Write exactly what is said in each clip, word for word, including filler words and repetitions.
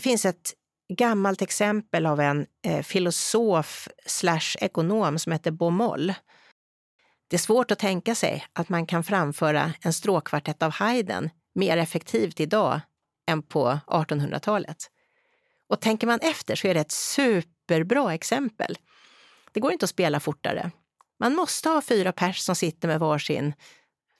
Det finns ett gammalt exempel av en eh, filosof slash ekonom som heter Baumol. Det är svårt att tänka sig att man kan framföra en stråkkvartett av Haydn mer effektivt idag än på artonhundratalet. Och tänker man efter så är det ett superbra exempel. Det går inte att spela fortare. Man måste ha fyra pers som sitter med varsin,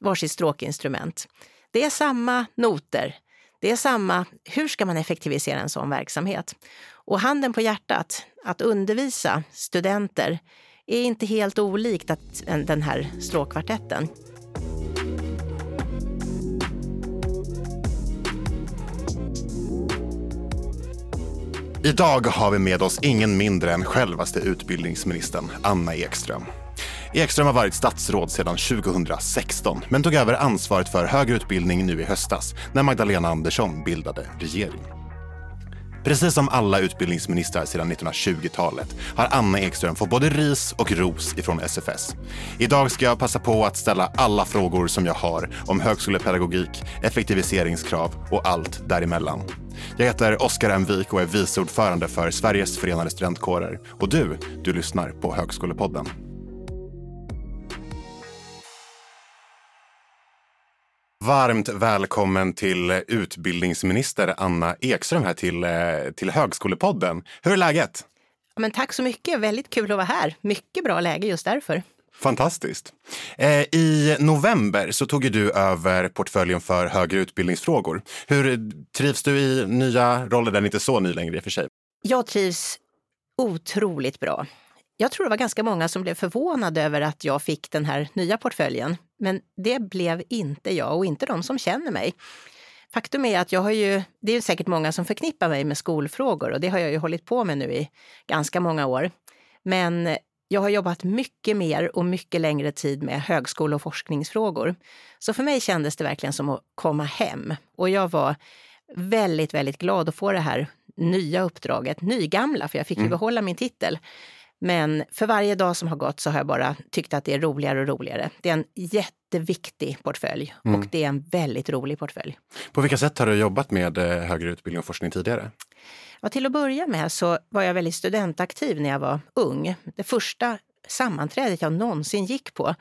varsin stråkinstrument. Det är samma noter. Det är samma, hur ska man effektivisera en sån verksamhet? Och handen på hjärtat, att undervisa studenter är inte helt olikt att den här stråkkvartetten. Idag har vi med oss ingen mindre än självaste utbildningsministern Anna Ekström. Ekström har varit statsråd sedan tjugohundrasexton men tog över ansvaret för högre utbildning nu i höstas när Magdalena Andersson bildade regering. Precis som alla utbildningsministrar sedan nittonhundratjugotalet har Anna Ekström fått både ris och ros ifrån S F S. Idag ska jag passa på att ställa alla frågor som jag har om högskolepedagogik, effektiviseringskrav och allt däremellan. Jag heter Oskar Envik och är viceordförande för Sveriges förenade studentkårer. Och du, du lyssnar på Högskolepodden. Varmt välkommen till utbildningsminister Anna Ekström här till, till Högskolepodden. Hur är läget? Ja, men tack så mycket, väldigt kul att vara här. Mycket bra läge just därför. Fantastiskt. Eh, I november så tog ju du över portföljen för högre utbildningsfrågor. Hur trivs du i nya roller där inte så ny längre i för sig? Jag trivs otroligt bra. Jag tror det var ganska många som blev förvånade över att jag fick den här nya portföljen. Men det blev inte jag och inte de som känner mig. Faktum är att jag har ju, det är ju säkert många som förknippar mig med skolfrågor och det har jag ju hållit på med nu i ganska många år. Men jag har jobbat mycket mer och mycket längre tid med högskole- och forskningsfrågor. Så för mig kändes det verkligen som att komma hem. Och jag var väldigt, väldigt glad att få det här nya uppdraget. Nygamla, för jag fick ju behålla min titel. Men för varje dag som har gått så har jag bara tyckt att det är roligare och roligare. Det är en jätteviktig portfölj och mm. det är en väldigt rolig portfölj. På vilka sätt har du jobbat med högre utbildning och forskning tidigare? Ja, till att börja med så var jag väldigt studentaktiv när jag var ung. Det första sammanträdet jag någonsin gick på,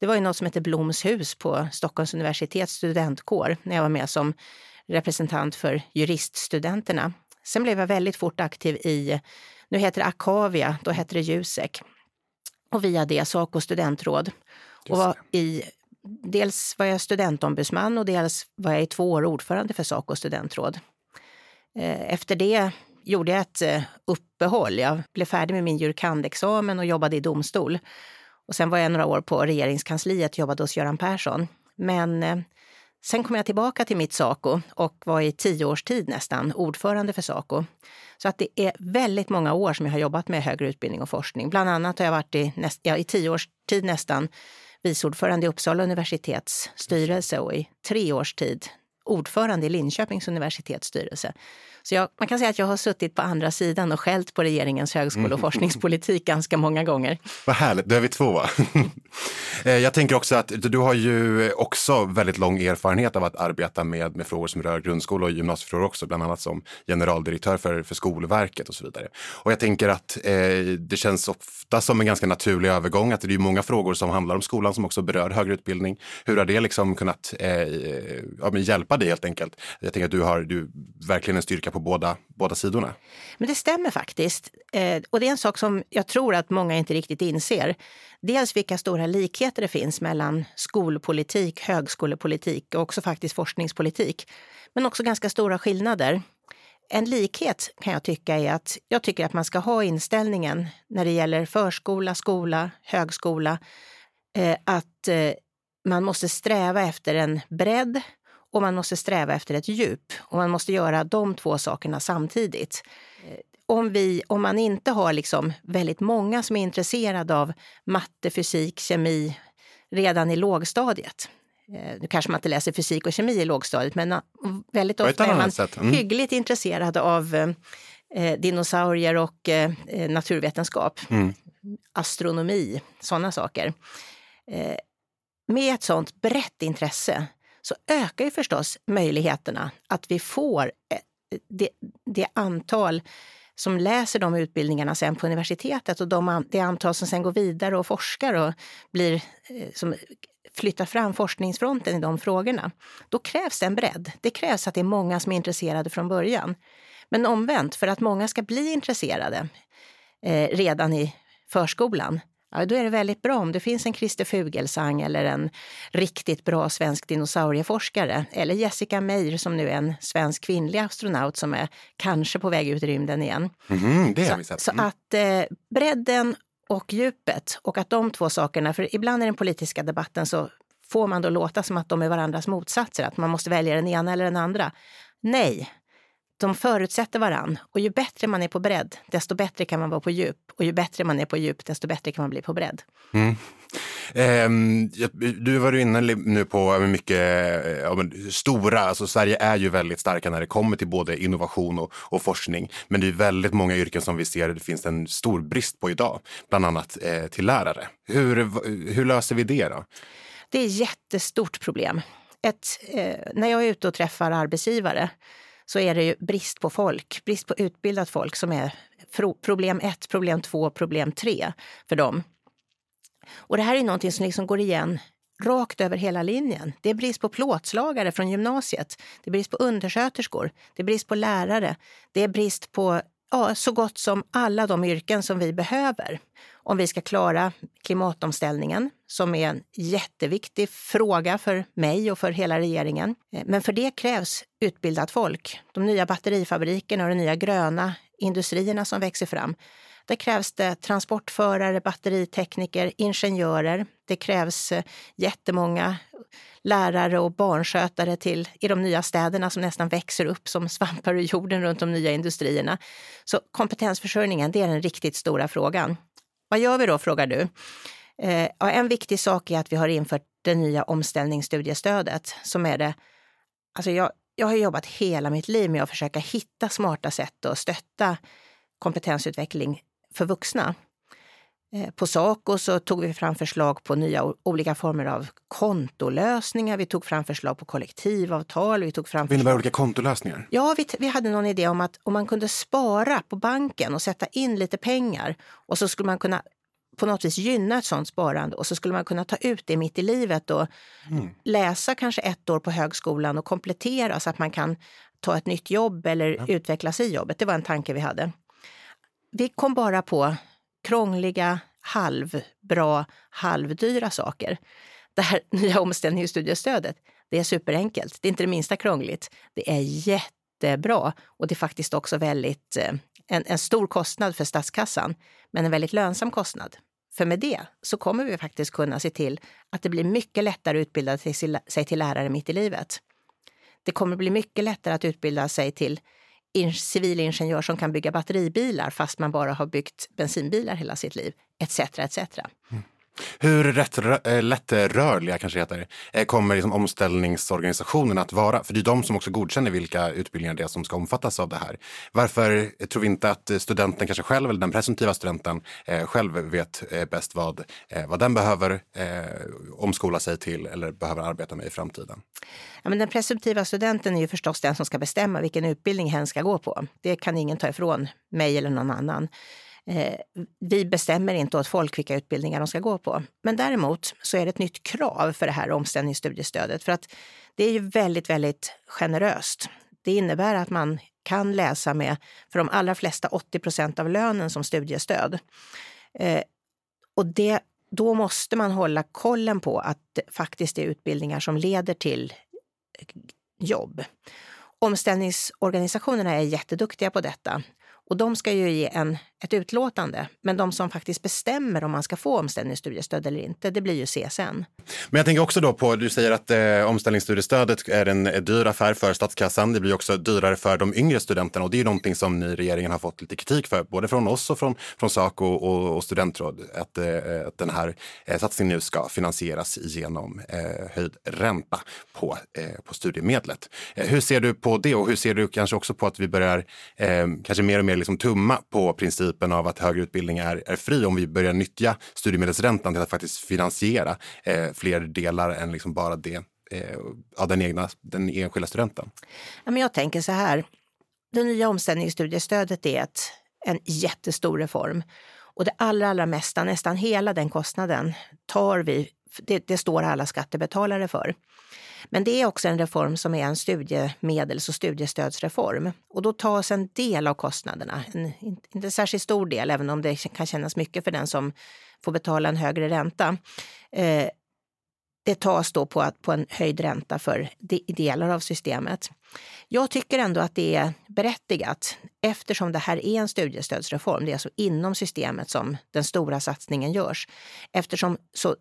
det var ju något som heter Blomshus på Stockholms universitets studentkår. När jag var med som representant för juriststudenterna. Sen blev jag väldigt fort aktiv i, nu heter det Akavia, då heter det Ljusek. Och via det SACO studentråd. Och var i, dels var jag studentombudsman och dels var jag i två år ordförande för SACO studentråd. Efter det gjorde jag ett uppehåll. Jag blev färdig med min jurkandexamen och jobbade i domstol. Och sen var jag några år på regeringskansliet och jobbade hos Göran Persson. Men sen kom jag tillbaka till mitt SACO och var i tio års tid nästan ordförande för SACO. Så att det är väldigt många år som jag har jobbat med högre utbildning och forskning. Bland annat har jag varit i, näst, ja, i tio års tid nästan viceordförande i Uppsala universitets styrelse och i tre års tid ordförande i Linköpings universitets styrelse. Så jag, man kan säga att jag har suttit på andra sidan och skällt på regeringens högskole- och forskningspolitik ganska många gånger. Vad härligt, då är vi två va? Jag tänker också att du har ju också väldigt lång erfarenhet av att arbeta med, med frågor som rör grundskola och gymnasiefrågor också, bland annat som generaldirektör för, för Skolverket och så vidare. Och jag tänker att eh, det känns ofta som en ganska naturlig övergång, att det är ju många frågor som handlar om skolan som också berör högre utbildning. Hur har det liksom kunnat eh, ja, men hjälpa dig helt enkelt? Jag tänker att du har du, verkligen en styrka på båda, båda sidorna. Men det stämmer faktiskt. Eh, och det är en sak som jag tror att många inte riktigt inser. Dels vilka stora likheter det finns mellan skolpolitik, högskolepolitik och också faktiskt forskningspolitik. Men också ganska stora skillnader. En likhet kan jag tycka är att jag tycker att man ska ha inställningen när det gäller förskola, skola, högskola. Eh, att eh, man måste sträva efter en bredd. Och man måste sträva efter ett djup. Och man måste göra de två sakerna samtidigt. Om, vi, om man inte har liksom väldigt många som är intresserade av matte, fysik, kemi redan i lågstadiet. Nu kanske man inte läser fysik och kemi i lågstadiet. Men väldigt ofta är man mm. hyggligt intresserad av eh, dinosaurier och eh, naturvetenskap. Mm. Astronomi, sådana saker. Eh, med ett sånt brett intresse så ökar ju förstås möjligheterna att vi får det, det antal som läser de utbildningarna sen på universitetet och de, det antal som sen går vidare och forskar och blir, som flyttar fram forskningsfronten i de frågorna. Då krävs det en bredd. Det krävs att det är många som är intresserade från början. Men omvänt, för att många ska bli intresserade eh, redan i förskolan, ja, då är det väldigt bra om det finns en Christer Fugelsang eller en riktigt bra svensk dinosaurieforskare. Eller Jessica Meir som nu är en svensk kvinnlig astronaut som är kanske på väg ut i rymden igen. Mm, det har vi sett. Så, så att eh, bredden och djupet och att de två sakerna, för ibland i den politiska debatten så får man då låta som att de är varandras motsatser, att man måste välja den ena eller den andra. Nej, de förutsätter varann och ju bättre man är på bredd desto bättre kan man vara på djup och ju bättre man är på djup desto bättre kan man bli på bredd. Mm. Eh, du var inne nu på mycket ja, men, stora, alltså Sverige är ju väldigt starka när det kommer till både innovation och, och forskning, men det är väldigt många yrken som vi ser det finns en stor brist på idag, bland annat eh, till lärare. Hur, hur löser vi det då? Det är ett jättestort problem. Ett, eh, när jag är ute och träffar arbetsgivare så är det ju brist på folk, brist på utbildat folk som är problem ett, problem två, problem tre för dem. Och det här är någonting som liksom går igen rakt över hela linjen. Det är brist på plåtslagare från gymnasiet, det är brist på undersköterskor, det är brist på lärare, det är brist på ja, så gott som alla de yrken som vi behöver. Om vi ska klara klimatomställningen som är en jätteviktig fråga för mig och för hela regeringen. Men för det krävs utbildat folk. De nya batterifabrikerna och de nya gröna industrierna som växer fram. Där krävs det transportförare, batteritekniker, ingenjörer. Det krävs jättemånga lärare och barnskötare till, i de nya städerna som nästan växer upp som svampar ur jorden runt de nya industrierna. Så kompetensförsörjningen, det är den riktigt stora frågan. Vad gör vi då, frågar du? Eh, en viktig sak är att vi har infört det nya omställningsstudiestödet som är det... Alltså jag, jag har jobbat hela mitt liv med att försöka hitta smarta sätt att stötta kompetensutveckling för vuxna. Eh, på SACO så tog vi fram förslag på nya olika former av kontolösningar. Vi tog fram förslag på kollektivavtal. Vi tog fram förslag... Vill det vara olika kontolösningar? Ja, vi, t- vi hade någon idé om att om man kunde spara på banken och sätta in lite pengar och så skulle man kunna på något vis gynna ett sådant sparande och så skulle man kunna ta ut det mitt i livet och mm. läsa kanske ett år på högskolan och komplettera så att man kan ta ett nytt jobb eller ja. utvecklas i jobbet. Det var en tanke vi hade. Vi kom bara på krångliga, halvbra, halvdyra saker. Det här nya omställningsstudiestödet, det är superenkelt. Det är inte det minsta krångligt. Det är jättebra och det är faktiskt också väldigt... En, en stor kostnad för statskassan, men en väldigt lönsam kostnad. För med det så kommer vi faktiskt kunna se till att det blir mycket lättare att utbilda sig till lärare mitt i livet. Det kommer bli mycket lättare att utbilda sig till civilingenjör som kan bygga batteribilar fast man bara har byggt bensinbilar hela sitt liv, et cetera et cetera. Mm. Hur rätt, lättrörliga kanske heter, kommer liksom omställningsorganisationerna att vara? För det är de som också godkänner vilka utbildningar det är som ska omfattas av det här. Varför tror vi inte att studenten kanske själv, eller den presumtiva studenten själv vet bäst vad, vad den behöver omskola sig till eller behöver arbeta med i framtiden? Ja, men den presumtiva studenten är ju förstås den som ska bestämma vilken utbildning hen ska gå på. Det kan ingen ta ifrån mig eller någon annan. Eh, vi bestämmer inte åt folk vilka utbildningar de ska gå på. Men däremot så är det ett nytt krav för det här omställningsstudiestödet. För att det är ju väldigt, väldigt generöst. Det innebär att man kan läsa med för de allra flesta åttio procent av lönen som studiestöd. Eh, och det, då måste man hålla kollen på att det faktiskt är utbildningar som leder till jobb. Omställningsorganisationerna är jätteduktiga på detta. Och de ska ju ge en, ett utlåtande. Men de som faktiskt bestämmer om man ska få omställningsstudiestöd eller inte, det blir ju C S N. Men jag tänker också då på, du säger att eh, omställningsstudiestödet är en dyr affär för statskassan. Det blir också dyrare för de yngre studenterna. Och det är ju någonting som ni i regeringen har fått lite kritik för. Både från oss och från, från SACO och, och studentråd. Att, eh, att den här eh, satsningen nu ska finansieras genom eh, höjd ränta på, eh, på studiemedlet. Eh, hur ser du på det? Och hur ser du kanske också på att vi börjar eh, kanske mer och mer liksom tumma på principen av att högre utbildning är, är fri om vi börjar nyttja studiemedelsräntan till att faktiskt finansiera eh, fler delar än liksom bara det, eh, av den, egna, den enskilda studenten? Ja, men jag tänker så här. det nya omställningsstudiestödet är ett, en jättestor reform. Och det allra, allra mesta, nästan hela den kostnaden tar vi, det, det står alla skattebetalare för. Men det är också en reform som är en studiemedels- och studiestödsreform. Och då tas en del av kostnaderna, en, inte särskilt stor del, även om det kan kännas mycket för den som får betala en högre ränta. Eh, det tas då på, på en höjd ränta för de, delar av systemet. Jag tycker ändå att det är berättigat eftersom det här är en studiestödsreform. Det är alltså inom systemet som den stora satsningen görs. Eftersom så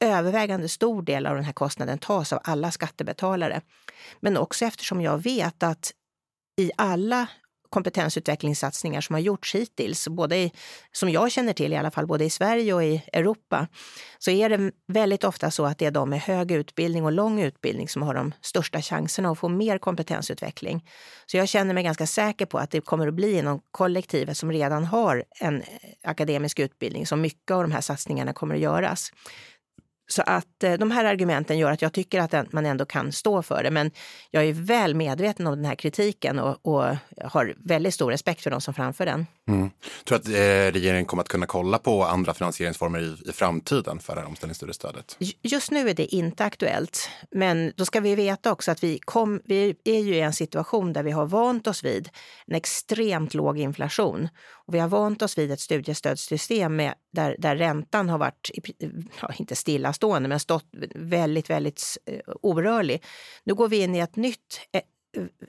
övervägande stor del av den här kostnaden tas av alla skattebetalare. Men också eftersom jag vet att i alla kompetensutvecklingssatsningar som har gjorts hittills, både i, som jag känner till i alla fall, både i Sverige och i Europa, så är det väldigt ofta så att det är de med hög utbildning och lång utbildning som har de största chanserna att få mer kompetensutveckling. Så jag känner mig ganska säker på att det kommer att bli inom kollektivet som redan har en akademisk utbildning som mycket av de här satsningarna kommer att göras. Så att de här argumenten gör att jag tycker att man ändå kan stå för det. Men jag är väl medveten om den här kritiken och, och har väldigt stor respekt för de som framför den. Mm. Tror att eh, regeringen kommer att kunna kolla på andra finansieringsformer i, i framtiden för det här omställningsstudiestödet? Just nu är det inte aktuellt. Men då ska vi veta också att vi, kom, vi är ju i en situation där vi har vant oss vid en extremt låg inflation. Och vi har vant oss vid ett studiestödssystem med, där, där räntan har varit, ja, inte stilla stående, men stått väldigt, väldigt orörlig. Nu går vi in i ett nytt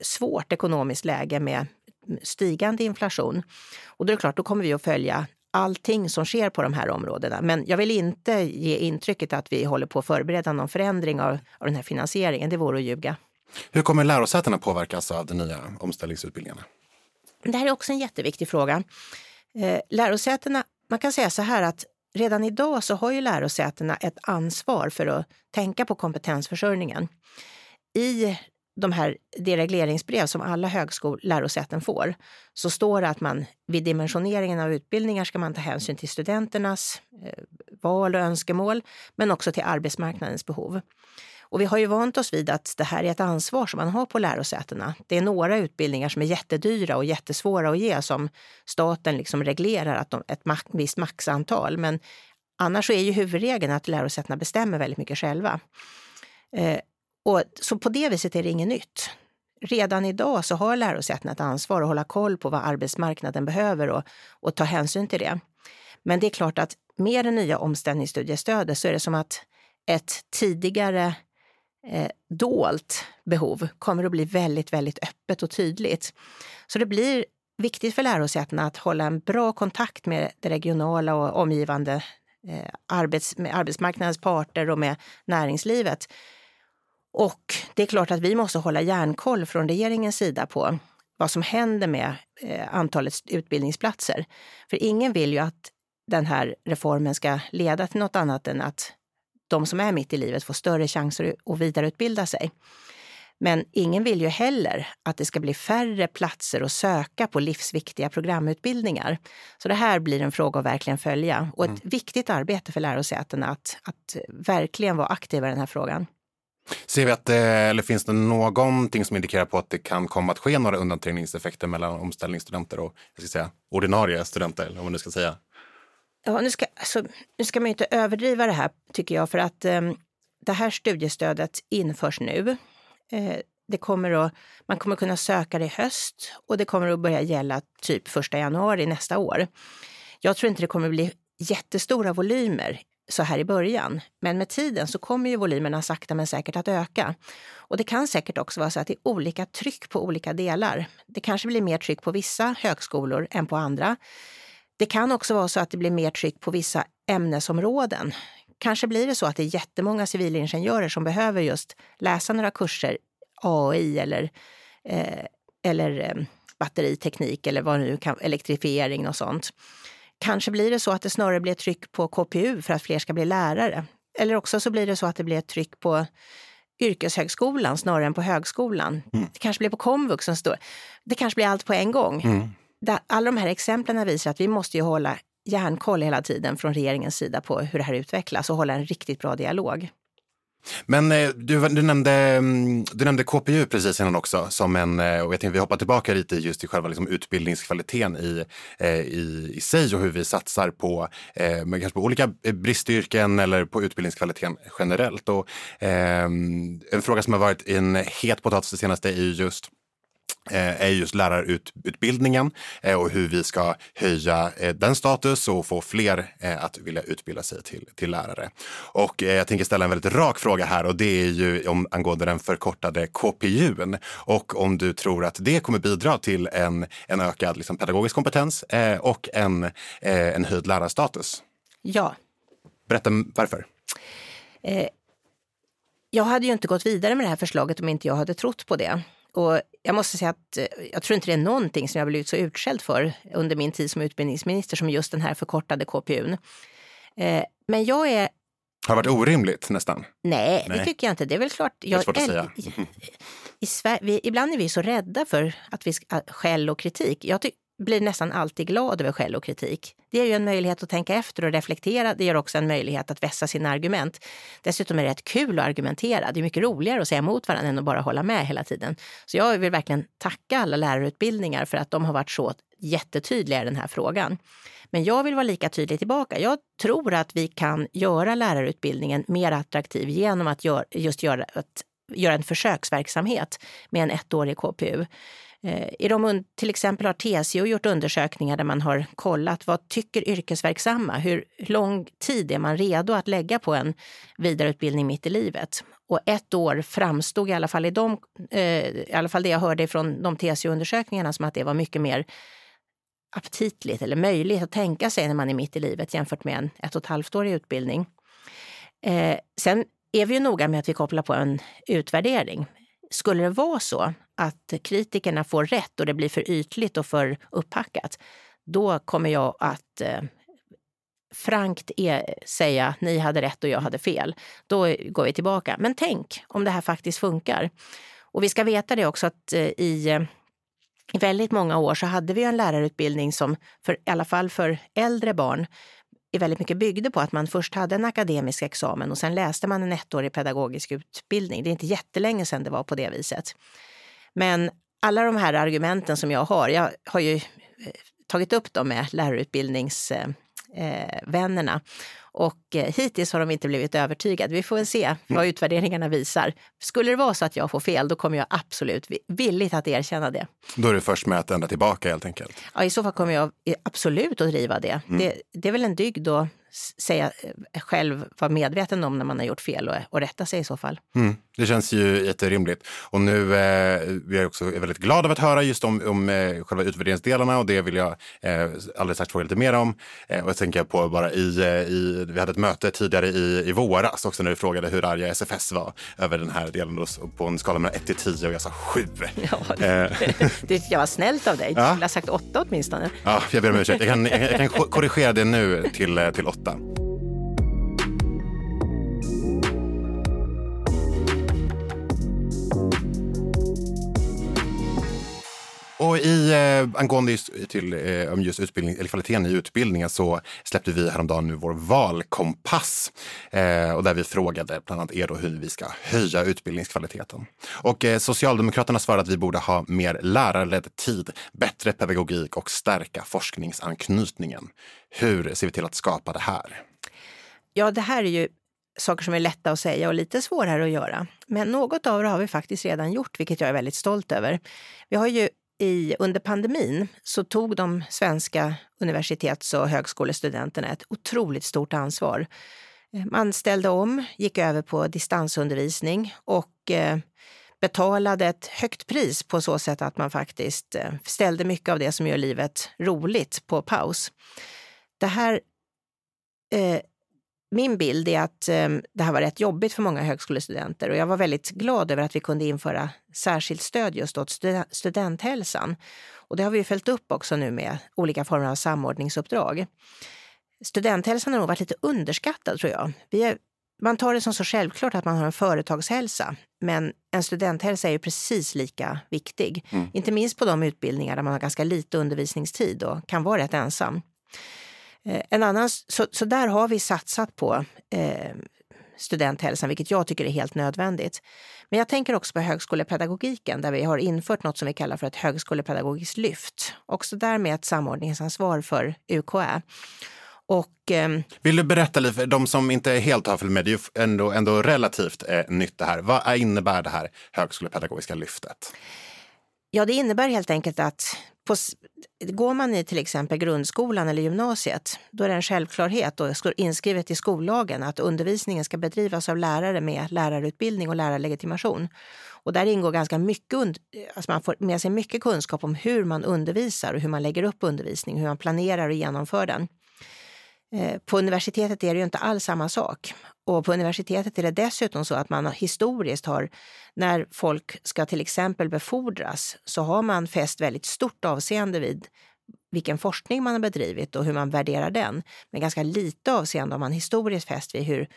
svårt ekonomiskt läge med stigande inflation. Och då är det klart, då kommer vi att följa allting som sker på de här områdena. Men jag vill inte ge intrycket att vi håller på att förbereda någon förändring av, av den här finansieringen. Det vore att ljuga. Hur kommer lärosätena påverkas av de nya omställningsutbildningarna? Det här är också en jätteviktig fråga. Lärosätena, man kan säga så här att redan idag så har ju lärosätena ett ansvar för att tänka på kompetensförsörjningen. I de här, det regleringsbrev som alla högskolelärosäten får så står det att man vid dimensioneringen av utbildningar ska man ta hänsyn till studenternas val och önskemål men också till arbetsmarknadens behov. Och vi har ju vant oss vid att det här är ett ansvar som man har på lärosätena. Det är några utbildningar som är jättedyra och jättesvåra att ge som staten liksom reglerar att de, ett max, visst maxantal. Men annars så är ju huvudregeln att lärosätena bestämmer väldigt mycket själva. Eh, och, så på det viset är det inget nytt. Redan idag så har lärosätena ett ansvar att hålla koll på vad arbetsmarknaden behöver och, och ta hänsyn till det. Men det är klart att med det nya omställningsstudiestödet så är det som att ett tidigare Eh, dolt behov kommer att bli väldigt, väldigt öppet och tydligt. Så det blir viktigt för lärosätena att hålla en bra kontakt med det regionala och omgivande eh, arbets, med arbetsmarknadens parter och med näringslivet. Och det är klart att vi måste hålla järnkoll från regeringens sida på vad som händer med eh, antalet utbildningsplatser. För ingen vill ju att den här reformen ska leda till något annat än att de som är mitt i livet får större chanser att vidareutbilda sig. Men ingen vill ju heller att det ska bli färre platser att söka på livsviktiga programutbildningar. Så det här blir en fråga att verkligen följa. Och ett mm. viktigt arbete för lärosätena att, att verkligen vara aktiva i den här frågan. Ser vi att, eller finns det någonting som indikerar på att det kan komma att ske några undanträngningseffekter mellan omställningsstudenter och jag ska säga, ordinarie studenter, eller vad man nu ska säga? Ja, nu ska, alltså, nu ska man ju inte överdriva det här tycker jag för att eh, det här studiestödet införs nu. Eh, det kommer att, man kommer kunna söka det i höst och det kommer att börja gälla typ första januari nästa år. Jag tror inte det kommer bli jättestora volymer så här i början. Men med tiden så kommer ju volymerna sakta men säkert att öka. Och det kan säkert också vara så att det är olika tryck på olika delar. Det kanske blir mer tryck på vissa högskolor än på andra. Det kan också vara så att det blir mer tryck på vissa ämnesområden. Kanske blir det så att det är jättemånga civilingenjörer som behöver just läsa några kurser A I eller, eh, eller eh, batteriteknik eller vad nu kan, elektrifiering och sånt. Kanske blir det så att det snarare blir tryck på K P U för att fler ska bli lärare. Eller också så blir det så att det blir ett tryck på yrkeshögskolan snarare än på högskolan. Mm. Det kanske blir på komvux som står. Det kanske blir allt på en gång. Mm. Alla de här exemplen visar att vi måste ju hålla järnkoll hela tiden från regeringens sida på hur det här utvecklas och hålla en riktigt bra dialog. Men du, du, nämnde, du nämnde K P U precis innan också som en, och jag tänkte vi hoppar tillbaka lite just till själva liksom utbildningskvaliteten i, i, i sig och hur vi satsar på, eh, kanske på olika bristyrken eller på utbildningskvaliteten generellt. Och, eh, en fråga som har varit en het potatis det senaste är just är just lärarutbildningen och hur vi ska höja den status och få fler att vilja utbilda sig till, till lärare. Och jag tänker ställa en väldigt rak fråga här och det är ju om angående den förkortade K P U:n och om du tror att det kommer bidra till en, en ökad liksom, pedagogisk kompetens och en, en höjd lärarstatus. Ja. Berätta varför. Eh, jag hade ju inte gått vidare med det här förslaget om inte jag hade trott på det. Och jag måste säga att jag tror inte det är någonting som jag blivit så utskälld för under min tid som utbildningsminister som just den här förkortade K P U:n. Eh, men jag är... Har varit orimligt nästan? Nej, nej, det tycker jag inte. Det är väl klart... Jag, det är svårt att säga. I Sver- vi, ibland är vi så rädda för att vi ska, skäll och kritik. Jag ty- blir nästan alltid glad över skäll och kritik. Det är ju en möjlighet att tänka efter och reflektera. Det ger också en möjlighet att vässa sina argument. Dessutom är det rätt kul att argumentera. Det är mycket roligare att säga emot varandra än att bara hålla med hela tiden. Så jag vill verkligen tacka alla lärarutbildningar för att de har varit så jättetydliga i den här frågan. Men jag vill vara lika tydlig tillbaka. Jag tror att vi kan göra lärarutbildningen mer attraktiv genom att gör, just göra, att göra en försöksverksamhet med en ettårig K P U. I de, till exempel har T C O gjort undersökningar där man har kollat vad tycker yrkesverksamma, hur lång tid är man redo att lägga på en vidareutbildning mitt i livet. Och ett år framstod i alla fall, i de, i alla fall det jag hörde från de T C O-undersökningarna som att det var mycket mer aptitligt eller möjligt att tänka sig när man är mitt i livet jämfört med en ett och ett halvtårig utbildning. Eh, sen är vi ju noga med att vi kopplar på en utvärdering. Skulle det vara så att kritikerna får rätt och det blir för ytligt och för upphackat, då kommer jag att eh, frankt er, säga ni hade rätt och jag hade fel. Då går vi tillbaka. Men tänk om det här faktiskt funkar. Och vi ska veta det också att eh, i, eh, i väldigt många år så hade vi en lärarutbildning som för, i alla fall för äldre barn är väldigt mycket byggde på att man först hade en akademisk examen och sen läste man en ettårig pedagogisk utbildning. Det är inte jättelänge sedan det var på det viset. Men alla de här argumenten som jag har, jag har ju tagit upp dem med lärarutbildningsvännerna. Och hittills har de inte blivit övertygade. Vi får väl se vad utvärderingarna visar. Skulle det vara så att jag får fel, då kommer jag absolut villigt att erkänna det. Då är det först med att ändra tillbaka helt enkelt. Ja, i så fall kommer jag absolut att driva det. Mm. Det, det är väl en dygd att säga själv, vara medveten om när man har gjort fel och, och rätta sig i så fall. Mm. Det känns ju jätterimligt. Och nu eh, jag är också väldigt glad av att höra just om, om eh, själva utvärderingsdelarna och det vill jag eh, alldeles sagt fråga lite mer om. Eh, och jag tänker på bara i, i vi hade ett möte tidigare i, i våras också när du frågade hur arga S F S var över den här delen då, på en skala mellan ett till tio och jag sa sju. Ja, det, det, jag var snällt av dig. Ja. Jag har sagt åtta åtminstone. Ja, jag ber om ursäkt. Jag kan, jag, jag kan korrigera det nu till, till åtta. Och i eh, angående just, till, eh, just utbildning, eller kvaliteten i utbildningen så släppte vi häromdagen nu vår valkompass. Eh, och där vi frågade bland annat er då hur vi ska höja utbildningskvaliteten. Och eh, Socialdemokraterna svarade att vi borde ha mer lärarledd tid, bättre pedagogik och stärka forskningsanknytningen. Hur ser vi till att skapa det här? Ja, det här är ju saker som är lätta att säga och lite svårare att göra. Men något av det har vi faktiskt redan gjort, vilket jag är väldigt stolt över. Vi har ju I, under pandemin så tog de svenska universitets- och högskolestudenterna ett otroligt stort ansvar. Man ställde om, gick över på distansundervisning och eh, betalade ett högt pris på så sätt att man faktiskt eh, ställde mycket av det som gör livet roligt på paus. Det här, eh, min bild är att eh, det här var rätt jobbigt för många högskolestudenter och jag var väldigt glad över att vi kunde införa särskilt stöd just åt studenthälsan. Och det har vi ju följt upp också nu med olika former av samordningsuppdrag. Studenthälsan har nog varit lite underskattad tror jag. Vi är, man tar det som så självklart att man har en företagshälsa. Men en studenthälsa är ju precis lika viktig. Mm. Inte minst på de utbildningar där man har ganska lite undervisningstid och kan vara rätt ensam. En annan, så, så där har vi satsat på eh, studenthälsan, vilket jag tycker är helt nödvändigt. Men jag tänker också på högskolepedagogiken, där vi har infört något som vi kallar för ett högskolepedagogiskt lyft. Också därmed ett samordningsansvar för U K Ä. Och, eh, Vill du berätta lite för de som inte är helt har följt med, det är ju ändå, ändå relativt eh, nytt det här. Vad innebär det här högskolepedagogiska lyftet? Ja, det innebär helt enkelt att på, går man i till exempel grundskolan eller gymnasiet, då är det en självklarhet och står inskrivet i skollagen att undervisningen ska bedrivas av lärare med lärarutbildning och lärarlegitimation. Och där ingår ganska mycket, alltså man får med sig mycket kunskap om hur man undervisar och hur man lägger upp undervisning, hur man planerar och genomför den. På universitetet är det ju inte alls samma sak, och på universitetet är det dessutom så att man historiskt har, när folk ska till exempel befordras, så har man fäst väldigt stort avseende vid vilken forskning man har bedrivit och hur man värderar den, men ganska lite avseende har man historiskt fäst vid hur,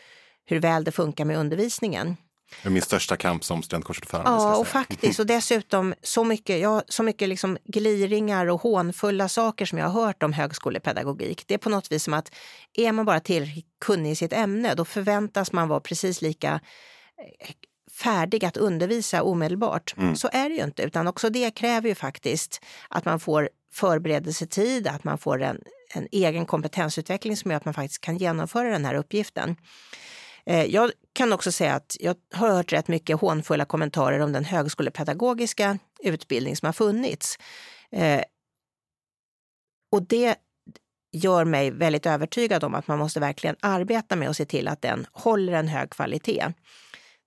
hur väl det funkar med undervisningen. Det är min största kamp som studentkårsordförande. Ja, ska jag och säga. faktiskt. Och dessutom så mycket, ja, så mycket liksom gliringar och hånfulla saker som jag har hört om högskolepedagogik. Det är på något vis som att är man bara tillräckligt kunnig i sitt ämne, då förväntas man vara precis lika färdig att undervisa omedelbart. Mm. Så är det ju inte, utan också det kräver ju faktiskt att man får förberedelsetid, att man får en, en egen kompetensutveckling som gör att man faktiskt kan genomföra den här uppgiften. Jag kan också säga att jag har hört rätt mycket hånfulla kommentarer om den högskolepedagogiska utbildning som har funnits. Eh, och det gör mig väldigt övertygad om att man måste verkligen arbeta med och se till att den håller en hög kvalitet.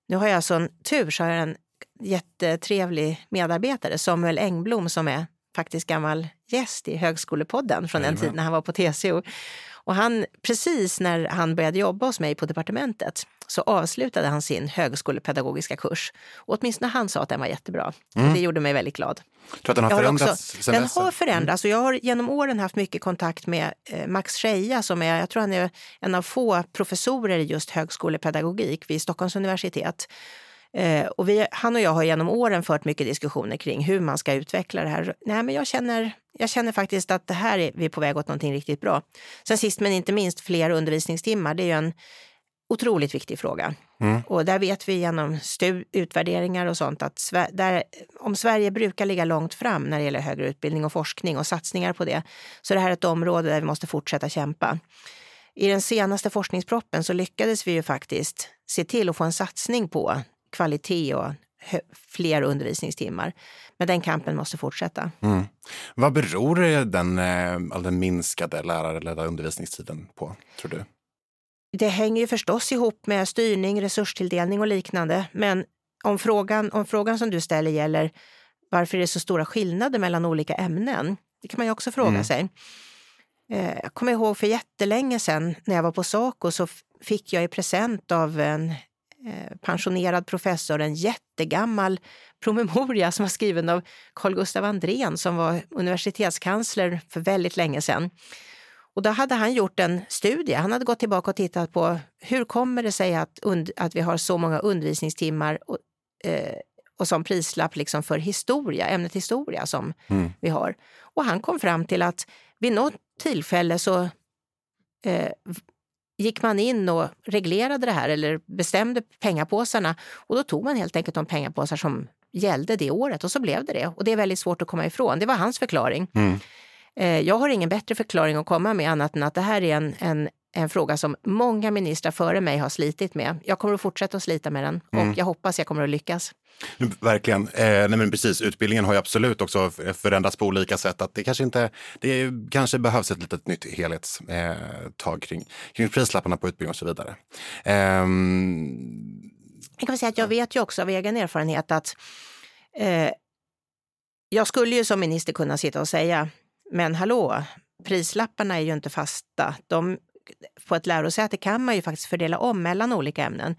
Nu har jag alltså en tur, så har jag en jättetrevlig medarbetare, Samuel Engblom, som är faktiskt gammal gäst i Högskolepodden från den tid när han var på T C O. Och han, precis när han började jobba hos mig på departementet, så avslutade han sin högskolepedagogiska kurs. Och åtminstone han sa att den var jättebra. Mm. Det gjorde mig väldigt glad. Jag tror att den har jag förändrats. Har också, den har förändrats och jag har genom åren haft mycket kontakt med eh, Max Sjöja, som är, jag tror han är en av få professorer i just högskolepedagogik vid Stockholms universitet. Eh, och vi, han och jag har genom åren fört mycket diskussioner kring hur man ska utveckla det här. Nej, men jag känner, jag känner faktiskt att det här är, vi är på väg åt någonting riktigt bra. Sen sist men inte minst, fler undervisningstimmar, det är ju en otroligt viktig fråga. Mm. Och där vet vi genom stu- utvärderingar och sånt att Sver- där, om Sverige brukar ligga långt fram när det gäller högre utbildning och forskning och satsningar på det, så det här är ett område där vi måste fortsätta kämpa. I den senaste forskningsproppen så lyckades vi ju faktiskt se till att få en satsning på kvalitet och hö- fler undervisningstimmar. Men den kampen måste fortsätta. Mm. Vad beror den, all den minskade lärarledda undervisningstiden på, tror du? Det hänger ju förstås ihop med styrning, resurstilldelning och liknande. Men om frågan, om frågan som du ställer gäller varför det är så stora skillnader mellan olika ämnen, det kan man ju också fråga mm. sig. Jag kommer ihåg för jättelänge sedan när jag var på SACO, så fick jag i present av en pensionerad professor en jättegammal promemoria som var skriven av Carl Gustav Andrén, som var universitetskansler för väldigt länge sedan. Och då hade han gjort en studie. Han hade gått tillbaka och tittat på hur kommer det sig att, und- att vi har så många undervisningstimmar och, eh, och som prislapp liksom för historia, ämnet historia som mm. vi har. Och han kom fram till att vid något tillfälle så eh, gick man in och reglerade det här eller bestämde pengapåsarna, och då tog man helt enkelt de pengapåsar som gällde det året, och så blev det det. Och det är väldigt svårt att komma ifrån. Det var hans förklaring. Mm. Jag har ingen bättre förklaring att komma med annat än att det här är en, en, en fråga som många ministrar före mig har slitit med. Jag kommer att fortsätta att slita med den och mm. jag hoppas jag kommer att lyckas. Verkligen. Eh, nej men precis, utbildningen har ju absolut också förändrats på olika sätt. Att det, kanske inte, det kanske behövs ett litet nytt helhetstag kring, kring prislapparna på utbildning och så vidare. Eh, jag kan säga att jag vet ju också av egen erfarenhet att eh, jag skulle ju som minister kunna sitta och säga: men hallå, prislapparna är ju inte fasta. De, på ett lärosäte kan man ju faktiskt fördela om mellan olika ämnen.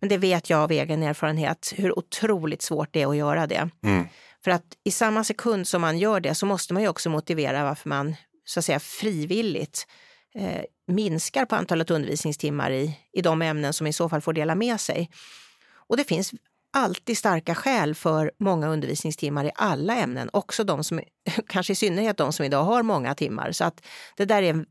Men det vet jag av egen erfarenhet hur otroligt svårt det är att göra det. Mm. För att i samma sekund som man gör det så måste man ju också motivera varför man så att säga frivilligt eh, minskar på antalet undervisningstimmar i, i de ämnen som i så fall får dela med sig. Och det finns alltid starka skäl för många undervisningstimmar i alla ämnen, också de som, kanske i synnerhet de som idag har många timmar. Så att det där är en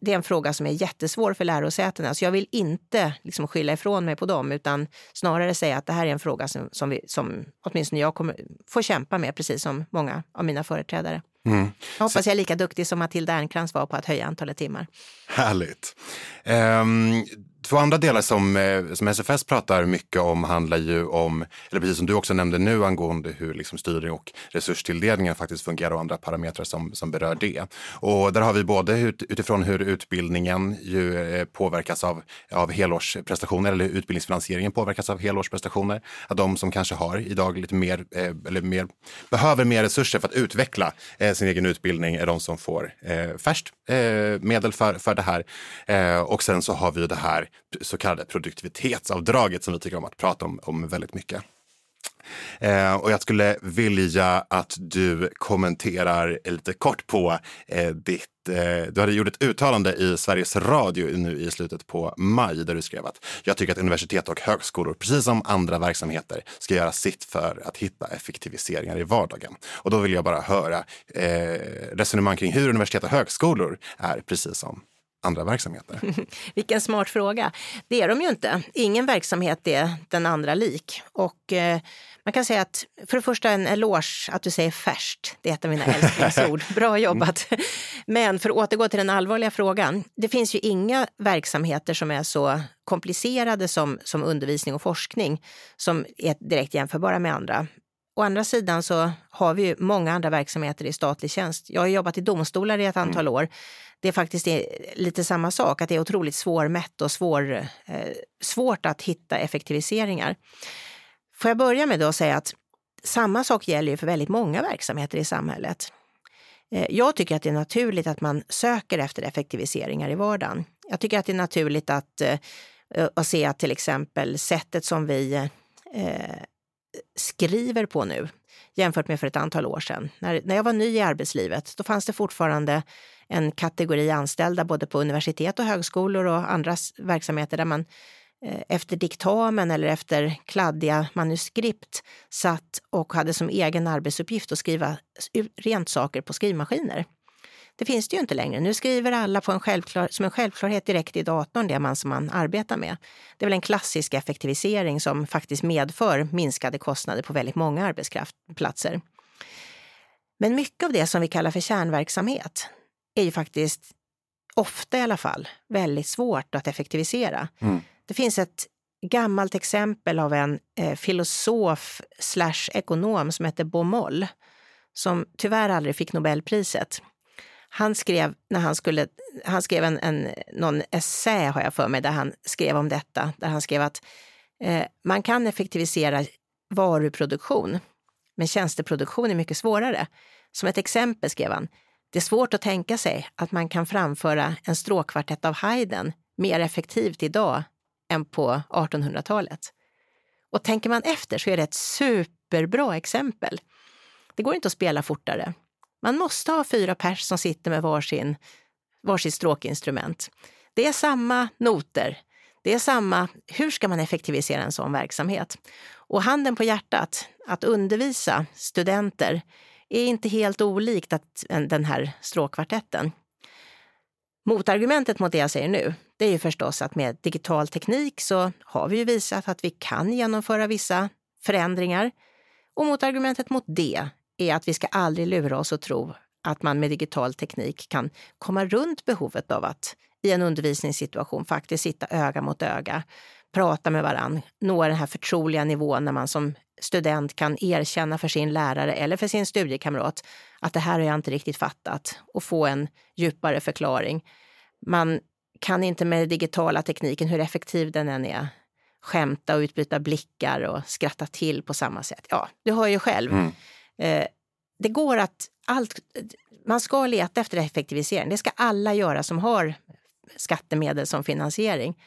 det är en fråga som är jättesvår för lärosätena. Så jag vill inte liksom skylla ifrån mig på dem, utan snarare säga att det här är en fråga som, som, vi, som åtminstone jag kommer, får kämpa med, precis som många av mina företrädare. Mm. Jag hoppas Så... jag är lika duktig som Matilda Ernkrans var på att höja antalet timmar. Härligt. Um... Två andra delar som, som S F S pratar mycket om handlar ju om, eller precis som du också nämnde nu angående hur liksom styrning och resurstilldelningen faktiskt fungerar och andra parametrar som, som berör det. Och där har vi både ut, utifrån hur utbildningen ju påverkas av, av helårsprestationer, eller utbildningsfinansieringen påverkas av helårsprestationer. Att de som kanske har idag lite mer, eller mer, behöver mer resurser för att utveckla sin egen utbildning är de som får färst medel för, för det här. Och sen så har vi det här så kallade produktivitetsavdraget som vi tycker om att prata om, om väldigt mycket. Eh, och jag skulle vilja att du kommenterar lite kort på eh, ditt, eh, du hade gjort ett uttalande i Sveriges Radio nu i slutet på maj där du skrev att jag tycker att universitet och högskolor, precis som andra verksamheter, ska göra sitt för att hitta effektiviseringar i vardagen. Och då vill jag bara höra eh, resonemang kring hur universitet och högskolor är precis som andra verksamheter. Vilken smart fråga. Det är de ju inte. Ingen verksamhet är den andra lik. Och eh, man kan säga att för det första en eloge att du säger färst. Det är ett av mina älsklingsord. Bra jobbat. Men för att återgå till den allvarliga frågan. Det finns ju inga verksamheter som är så komplicerade som, som undervisning och forskning som är direkt jämförbara med andra. Å andra sidan så har vi ju många andra verksamheter i statlig tjänst. Jag har jobbat i domstolar i ett antal mm. år. Det är faktiskt lite samma sak, att det är otroligt svårmätt och svår, eh, svårt att hitta effektiviseringar. Får jag börja med då att säga att samma sak gäller ju för väldigt många verksamheter i samhället. Eh, jag tycker att det är naturligt att man söker efter effektiviseringar i vardagen. Jag tycker att det är naturligt att, eh, att se att till exempel sättet som vi eh, skriver på nu jämfört med för ett antal år sedan. När, när jag var ny i arbetslivet, då fanns det fortfarande en kategori anställda både på universitet och högskolor och andra verksamheter där man eh, efter diktamen eller efter kladdiga manuskript satt och hade som egen arbetsuppgift att skriva rent saker på skrivmaskiner. Det finns det ju inte längre. Nu skriver alla på en självklar, som en självklarhet direkt i datorn det man som man arbetar med. Det är väl en klassisk effektivisering som faktiskt medför minskade kostnader på väldigt många arbetsplatser. Men mycket av det som vi kallar för kärnverksamhet är ju faktiskt, ofta i alla fall, väldigt svårt att effektivisera. Mm. Det finns ett gammalt exempel av en eh, filosof slash ekonom som heter Baumol, som tyvärr aldrig fick Nobelpriset. Han skrev, när han skulle, han skrev en, en, någon essä har jag för mig, där han skrev om detta. Där han skrev att eh, man kan effektivisera varuproduktion, men tjänsteproduktion är mycket svårare. Som ett exempel skrev han: det är svårt att tänka sig att man kan framföra en stråkkvartett av Haydn mer effektivt idag än på artonhundratalet. Och tänker man efter så är det ett superbra exempel. Det går inte att spela fortare. Man måste ha fyra pers som sitter med varsin, varsitt stråkinstrument. Det är samma noter. Det är samma, hur ska man effektivisera en sån verksamhet? Och handen på hjärtat, att undervisa studenter är inte helt olikt att den här stråkkvartetten. Motargumentet mot det jag säger nu, det är ju förstås att med digital teknik så har vi ju visat att vi kan genomföra vissa förändringar. Och motargumentet mot det är att vi ska aldrig lura oss och tro att man med digital teknik kan komma runt behovet av att i en undervisningssituation faktiskt sitta öga mot öga, prata med varann, nå den här förtroliga nivån när man som student kan erkänna för sin lärare eller för sin studiekamrat att det här har jag inte riktigt fattat och få en djupare förklaring. Man kan inte med digitala tekniken, hur effektiv den än är, skämta och utbyta blickar och skratta till på samma sätt. Ja, du hör ju själv. Mm. Eh, det går att allt, man ska leta efter effektivisering. Det ska alla göra som har skattemedel som finansiering.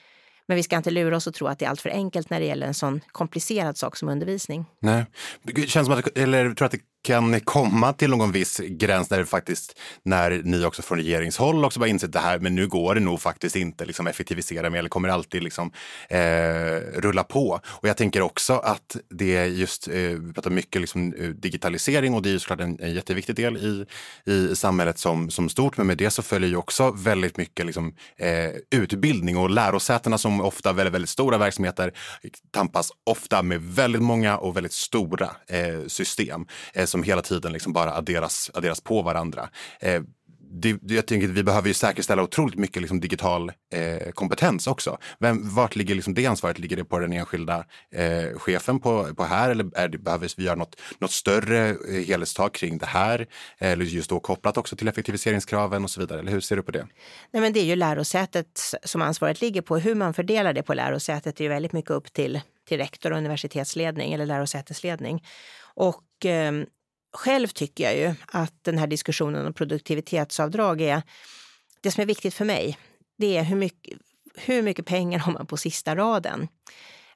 Men vi ska inte lura oss och tro att det är allt för enkelt när det gäller en sån komplicerad sak som undervisning. Nej, det känns som att, eller tror att det kan ni komma till någon viss gräns när det faktiskt, när ni också från regeringshåll också bara insett det här, men nu går det nog faktiskt inte liksom effektivisera mer, eller kommer alltid liksom eh, rulla på. Och jag tänker också att det är just, eh, vi pratar mycket liksom digitalisering, och det är ju såklart en, en jätteviktig del i, i samhället som, som stort, men med det så följer ju också väldigt mycket liksom, eh, utbildning, och lärosätena som ofta väldigt, väldigt stora verksamheter tampas ofta med väldigt många och väldigt stora eh, system eh, som hela tiden liksom bara adderas, adderas på varandra. Eh, det, jag tänker att vi behöver ju säkerställa otroligt mycket liksom digital eh, kompetens också. Vem, vart ligger liksom det ansvaret? Ligger det på den enskilda eh, chefen på, på här, eller är det, behöver vi göra något, något större eh, helhetstag kring det här? Eller eh, just då kopplat också till effektiviseringskraven och så vidare. Eller hur ser du på det? Nej, men det är ju lärosätet som ansvaret ligger på. Hur man fördelar det på lärosätet är ju väldigt mycket upp till, till rektor och universitetsledning eller lärosätesledning. Och eh, själv tycker jag ju att den här diskussionen om produktivitetsavdrag är, det som är viktigt för mig, det är hur mycket, hur mycket pengar har man på sista raden.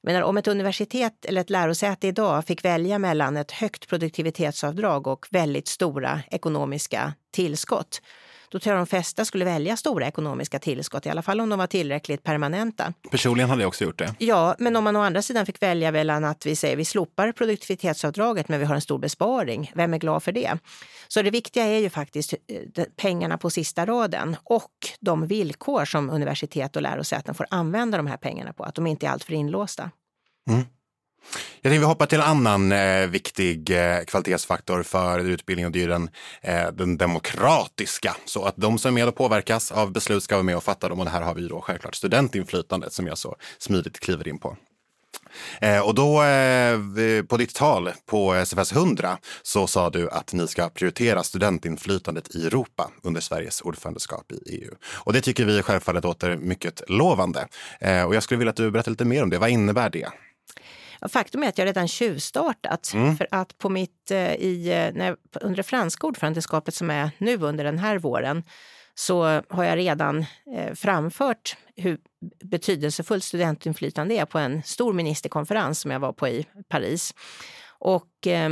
Jag menar, om ett universitet eller ett lärosäte idag fick välja mellan ett högt produktivitetsavdrag och väldigt stora ekonomiska tillskott, då tror jag de flesta skulle välja stora ekonomiska tillskott, i alla fall om de var tillräckligt permanenta. Personligen hade jag också gjort det. Ja, men om man å andra sidan fick välja mellan att vi säger vi slopar produktivitetsavdraget men vi har en stor besparing, vem är glad för det? Så det viktiga är ju faktiskt pengarna på sista raden och de villkor som universitet och lärosäten får använda de här pengarna på, att de inte är alltför inlåsta. Mm. Jag tänkte vi hoppar till en annan eh, viktig eh, kvalitetsfaktor för utbildning, och det är den, eh, den demokratiska. Så att de som är med och påverkas av beslut ska vara med och fatta dem, och det här har vi då självklart studentinflytandet som jag så smidigt kliver in på. Eh, och då eh, på ditt tal på S F S hundra så sa du att ni ska prioritera studentinflytandet i Europa under Sveriges ordförandeskap i E U. Och det tycker vi självfallet låter mycket lovande. Eh, och jag skulle vilja att du berättar lite mer om det. Vad innebär det? Faktum är att jag redan tjuvstartat mm. för att på mitt, i, när, under franska ordförandeskapet som är nu under den här våren, så har jag redan eh, framfört hur betydelsefullt studentinflytande är på en stor ministerkonferens som jag var på i Paris. Och eh,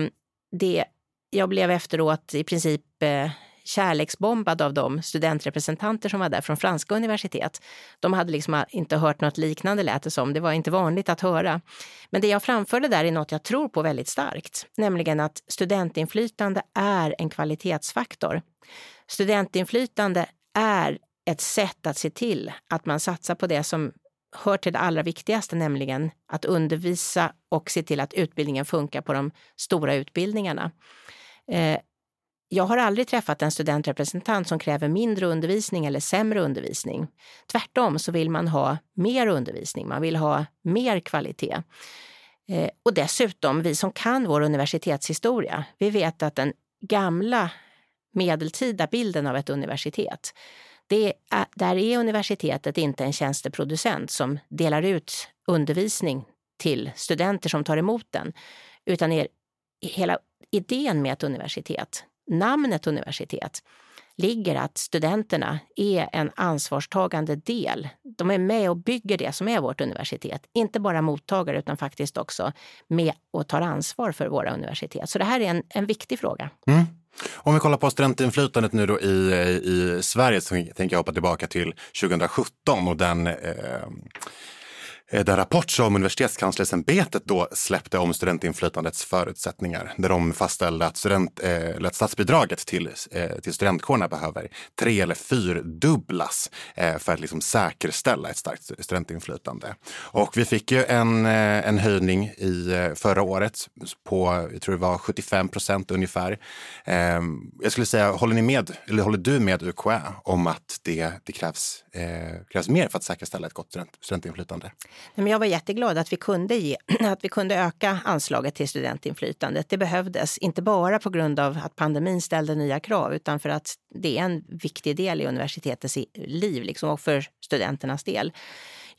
det, jag blev efteråt i princip eh, kärleksbombad av de studentrepresentanter som var där från franska universitet. De hade liksom inte hört något liknande, lät det som. Det var inte vanligt att höra. Men det jag framförde där är något jag tror på väldigt starkt. Nämligen att studentinflytande är en kvalitetsfaktor. Studentinflytande är ett sätt att se till att man satsar på det som hör till det allra viktigaste, nämligen att undervisa och se till att utbildningen funkar på de stora utbildningarna. Eh, Jag har aldrig träffat en studentrepresentant som kräver mindre undervisning eller sämre undervisning. Tvärtom så vill man ha mer undervisning, man vill ha mer kvalitet. Eh, och dessutom, vi som kan vår universitetshistoria, vi vet att den gamla medeltida bilden av ett universitet, det är, där är universitetet inte en tjänsteproducent som delar ut undervisning till studenter som tar emot den, utan är hela idén med ett universitet, namnet universitet, ligger att studenterna är en ansvarstagande del. De är med och bygger det som är vårt universitet. Inte bara mottagare utan faktiskt också med och tar ansvar för våra universitet. Så det här är en, en viktig fråga. Mm. Om vi kollar på studentinflytandet nu då i, i Sverige, så tänker jag hoppa tillbaka till tjugosjutton och den... Eh, Den rapport som Universitetskanslersämbetet då släppte om studentinflytandets förutsättningar, där de fastställde att, student, eh, att statsbidraget till, eh, till studentkårerna behöver tre eller fyrdubblas eh, för att liksom säkerställa ett starkt studentinflytande. Och vi fick ju en, eh, en höjning i förra året på, jag tror det var sjuttiofem procent ungefär. Eh, jag skulle säga, håller ni med, eller håller du med U K Ä om att det, det krävs, eh, krävs mer för att säkerställa ett gott student, studentinflytande? Men jag var jätteglad att vi kunde ge, att vi kunde öka anslaget till studentinflytandet. Det behövdes, inte bara på grund av att pandemin ställde nya krav, utan för att det är en viktig del i universitetets liv liksom, och för studenternas del.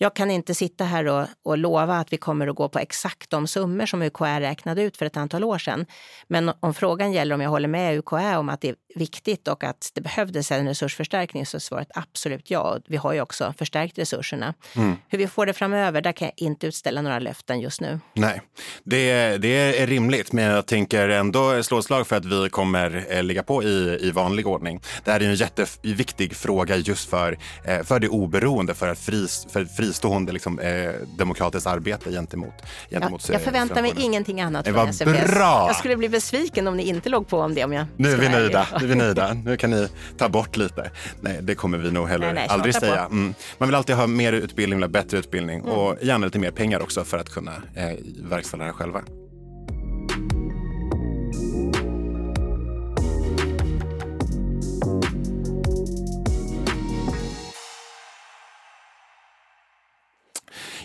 jag kan inte sitta här och, och lova att vi kommer att gå på exakt de summor som U K R räknade ut för ett antal år sedan. Men om frågan gäller om jag håller med U K Ä om att det är viktigt och att det behövdes en resursförstärkning, så är svaret absolut ja. Vi har ju också förstärkt resurserna. Mm. Hur vi får det framöver, där kan jag inte utställa några löften just nu. Nej, det, det är rimligt, men jag tänker ändå slå slag för att vi kommer ligga på i, i vanlig ordning. Det här är ju en jätteviktig fråga just för, för det oberoende, för att fris, för fristående liksom, eh, demokratiskt arbete gentemot. gentemot ja, jag förväntar mig ingenting annat från S M S. Det var bra! Jag skulle bli besviken om ni inte låg på om det. Om jag nu är vi nöjda, nu är vi nöjda. Nu kan ni ta bort lite. Nej, det kommer vi nog heller nej, nej, aldrig säga. Mm. Man vill alltid ha mer utbildning, eller bättre utbildning mm. och gärna lite mer pengar också för att kunna eh, verkställa det själva.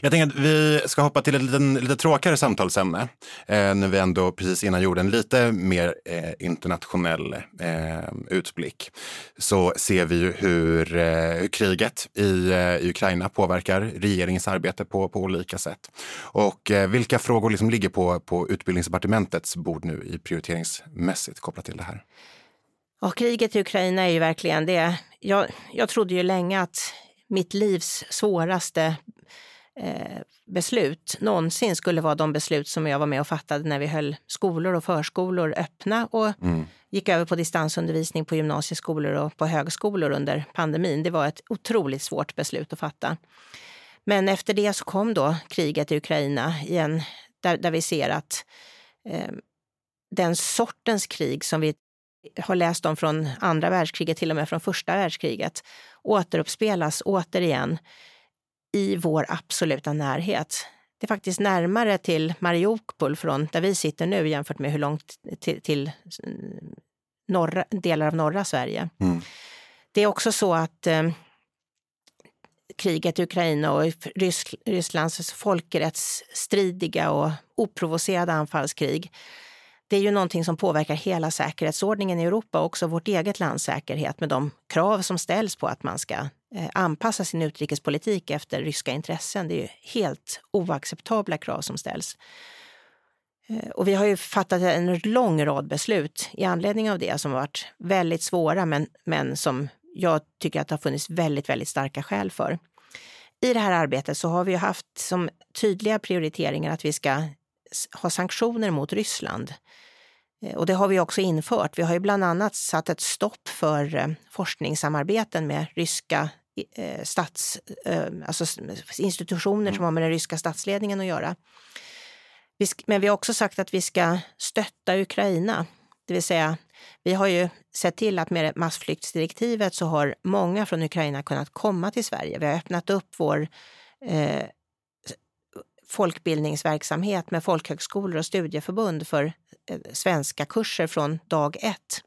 Jag tänker att vi ska hoppa till ett liten, lite tråkigare samtalsämne. Eh, när vi ändå precis innan gjorde en lite mer eh, internationell eh, utblick. Så ser vi ju hur, eh, hur kriget i, eh, i Ukraina påverkar regeringens arbete på, på olika sätt. Och eh, vilka frågor liksom ligger på, på utbildningsdepartementets bord nu i prioriteringsmässigt kopplat till det här? Ja, kriget i Ukraina är ju verkligen det. Jag, jag trodde ju länge att mitt livs svåraste beslut någonsin skulle vara de beslut som jag var med och fattade när vi höll skolor och förskolor öppna och mm. gick över på distansundervisning på gymnasieskolor och på högskolor under pandemin. Det var ett otroligt svårt beslut att fatta. Men efter det så kom då kriget i Ukraina igen, där, där vi ser att eh, den sortens krig som vi har läst om från andra världskriget, till och med från första världskriget, återuppspelas återigen i vår absoluta närhet. Det är faktiskt närmare till Mariupol från där vi sitter nu jämfört med hur långt till, till norra, delar av norra Sverige. Mm. Det är också så att eh, kriget i Ukraina och Rysk, Rysslands folkrättsstridiga och oprovocerade anfallskrig, det är ju någonting som påverkar hela säkerhetsordningen i Europa och också vårt eget lands säkerhet med de krav som ställs på att man ska anpassa sin utrikespolitik efter ryska intressen. Det är ju helt oacceptabla krav som ställs. Och vi har ju fattat en lång rad beslut i anledning av det som har varit väldigt svåra, men, men som jag tycker att det har funnits väldigt, väldigt starka skäl för. I det här arbetet så har vi ju haft som tydliga prioriteringar att vi ska ha sanktioner mot Ryssland. Och det har vi också infört. Vi har ju bland annat satt ett stopp för forskningssamarbeten med ryska stats, alltså institutioner som har med den ryska statsledningen att göra. Men vi har också sagt att vi ska stötta Ukraina. Det vill säga, vi har ju sett till att med massflyktsdirektivet så har många från Ukraina kunnat komma till Sverige. Vi har öppnat upp vår eh, folkbildningsverksamhet med folkhögskolor och studieförbund för svenska kurser från dag ett.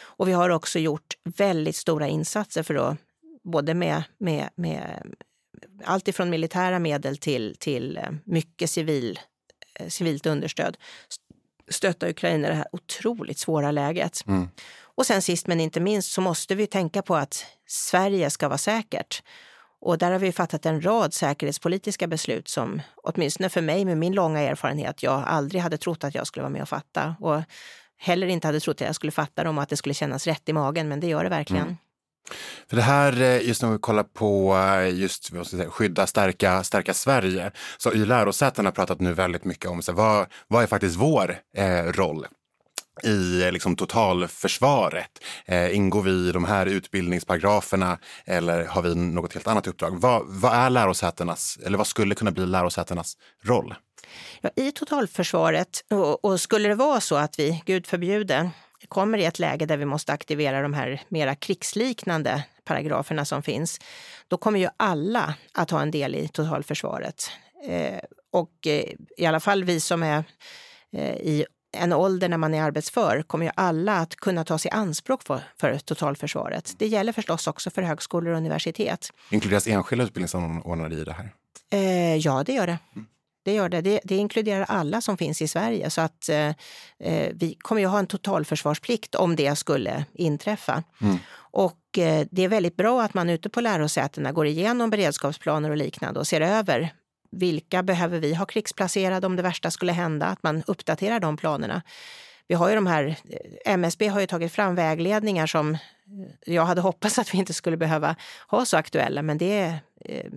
Och vi har också gjort väldigt stora insatser för då, både med, med, med allt ifrån militära medel till, till mycket civil, civilt understöd. Stötta Ukraina i det här otroligt svåra läget. Mm. Och sen sist men inte minst så måste vi tänka på att Sverige ska vara säkert. Och där har vi fattat en rad säkerhetspolitiska beslut som, åtminstone för mig med min långa erfarenhet, jag aldrig hade trott att jag skulle vara med och fatta. Och heller inte hade trott att jag skulle fatta dem och att det skulle kännas rätt i magen, men det gör det verkligen. Mm. För det här, just när vi kollar på just vad ska jag säga, skydda, stärka, stärka Sverige, så i lärosätena har pratat nu väldigt mycket om så, vad, vad är faktiskt vår eh, roll i liksom totalförsvaret? Eh, ingår vi i de här utbildningsparagraferna eller har vi något helt annat uppdrag? Vad, vad är lärosätenas, eller vad skulle kunna bli lärosätenas roll? Ja, i totalförsvaret, och, och skulle det vara så att vi, gud förbjude, kommer i ett läge där vi måste aktivera de här mera krigsliknande paragraferna som finns, då kommer ju alla att ha en del i totalförsvaret. Eh, och eh, i alla fall vi som är eh, i en ålder när man är arbetsför kommer ju alla att kunna ta sig anspråk för, för totalförsvaret. Det gäller förstås också för högskolor och universitet. Inkluderas enskilda utbildningsanordnare i det här? Eh, ja, det gör det. Mm. Det gör det. det. Det inkluderar alla som finns i Sverige, så att eh, vi kommer ju ha en totalförsvarsplikt om det skulle inträffa. Mm. Och eh, det är väldigt bra att man ute på lärosätena går igenom beredskapsplaner och liknande och ser över vilka behöver vi ha krigsplacerade om det värsta skulle hända, att man uppdaterar de planerna. Vi har ju de här, M S B har ju tagit fram vägledningar som jag hade hoppats att vi inte skulle behöva ha så aktuella, men det är... Eh,